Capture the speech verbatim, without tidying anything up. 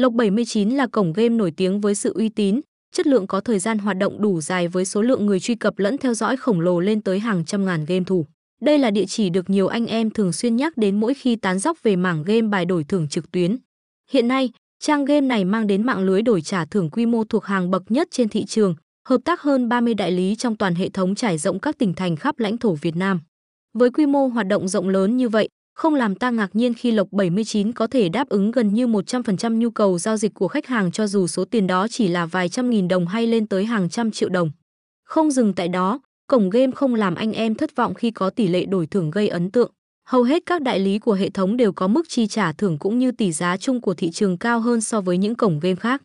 Lộc bảy mươi chín là cổng game nổi tiếng với sự uy tín, chất lượng, có thời gian hoạt động đủ dài với số lượng người truy cập lẫn theo dõi khổng lồ lên tới hàng trăm ngàn game thủ. Đây là địa chỉ được nhiều anh em thường xuyên nhắc đến mỗi khi tán dóc về mảng game bài đổi thưởng trực tuyến. Hiện nay, trang game này mang đến mạng lưới đổi trả thưởng quy mô thuộc hàng bậc nhất trên thị trường, hợp tác hơn ba mươi đại lý trong toàn hệ thống trải rộng các tỉnh thành khắp lãnh thổ Việt Nam. Với quy mô hoạt động rộng lớn như vậy, không làm ta ngạc nhiên khi Lộc bảy mươi chín có thể đáp ứng gần như một trăm phần trăm nhu cầu giao dịch của khách hàng, cho dù số tiền đó chỉ là vài trăm nghìn đồng hay lên tới hàng trăm triệu đồng. Không dừng tại đó, cổng game không làm anh em thất vọng khi có tỷ lệ đổi thưởng gây ấn tượng. Hầu hết các đại lý của hệ thống đều có mức chi trả thưởng cũng như tỷ giá chung của thị trường cao hơn so với những cổng game khác.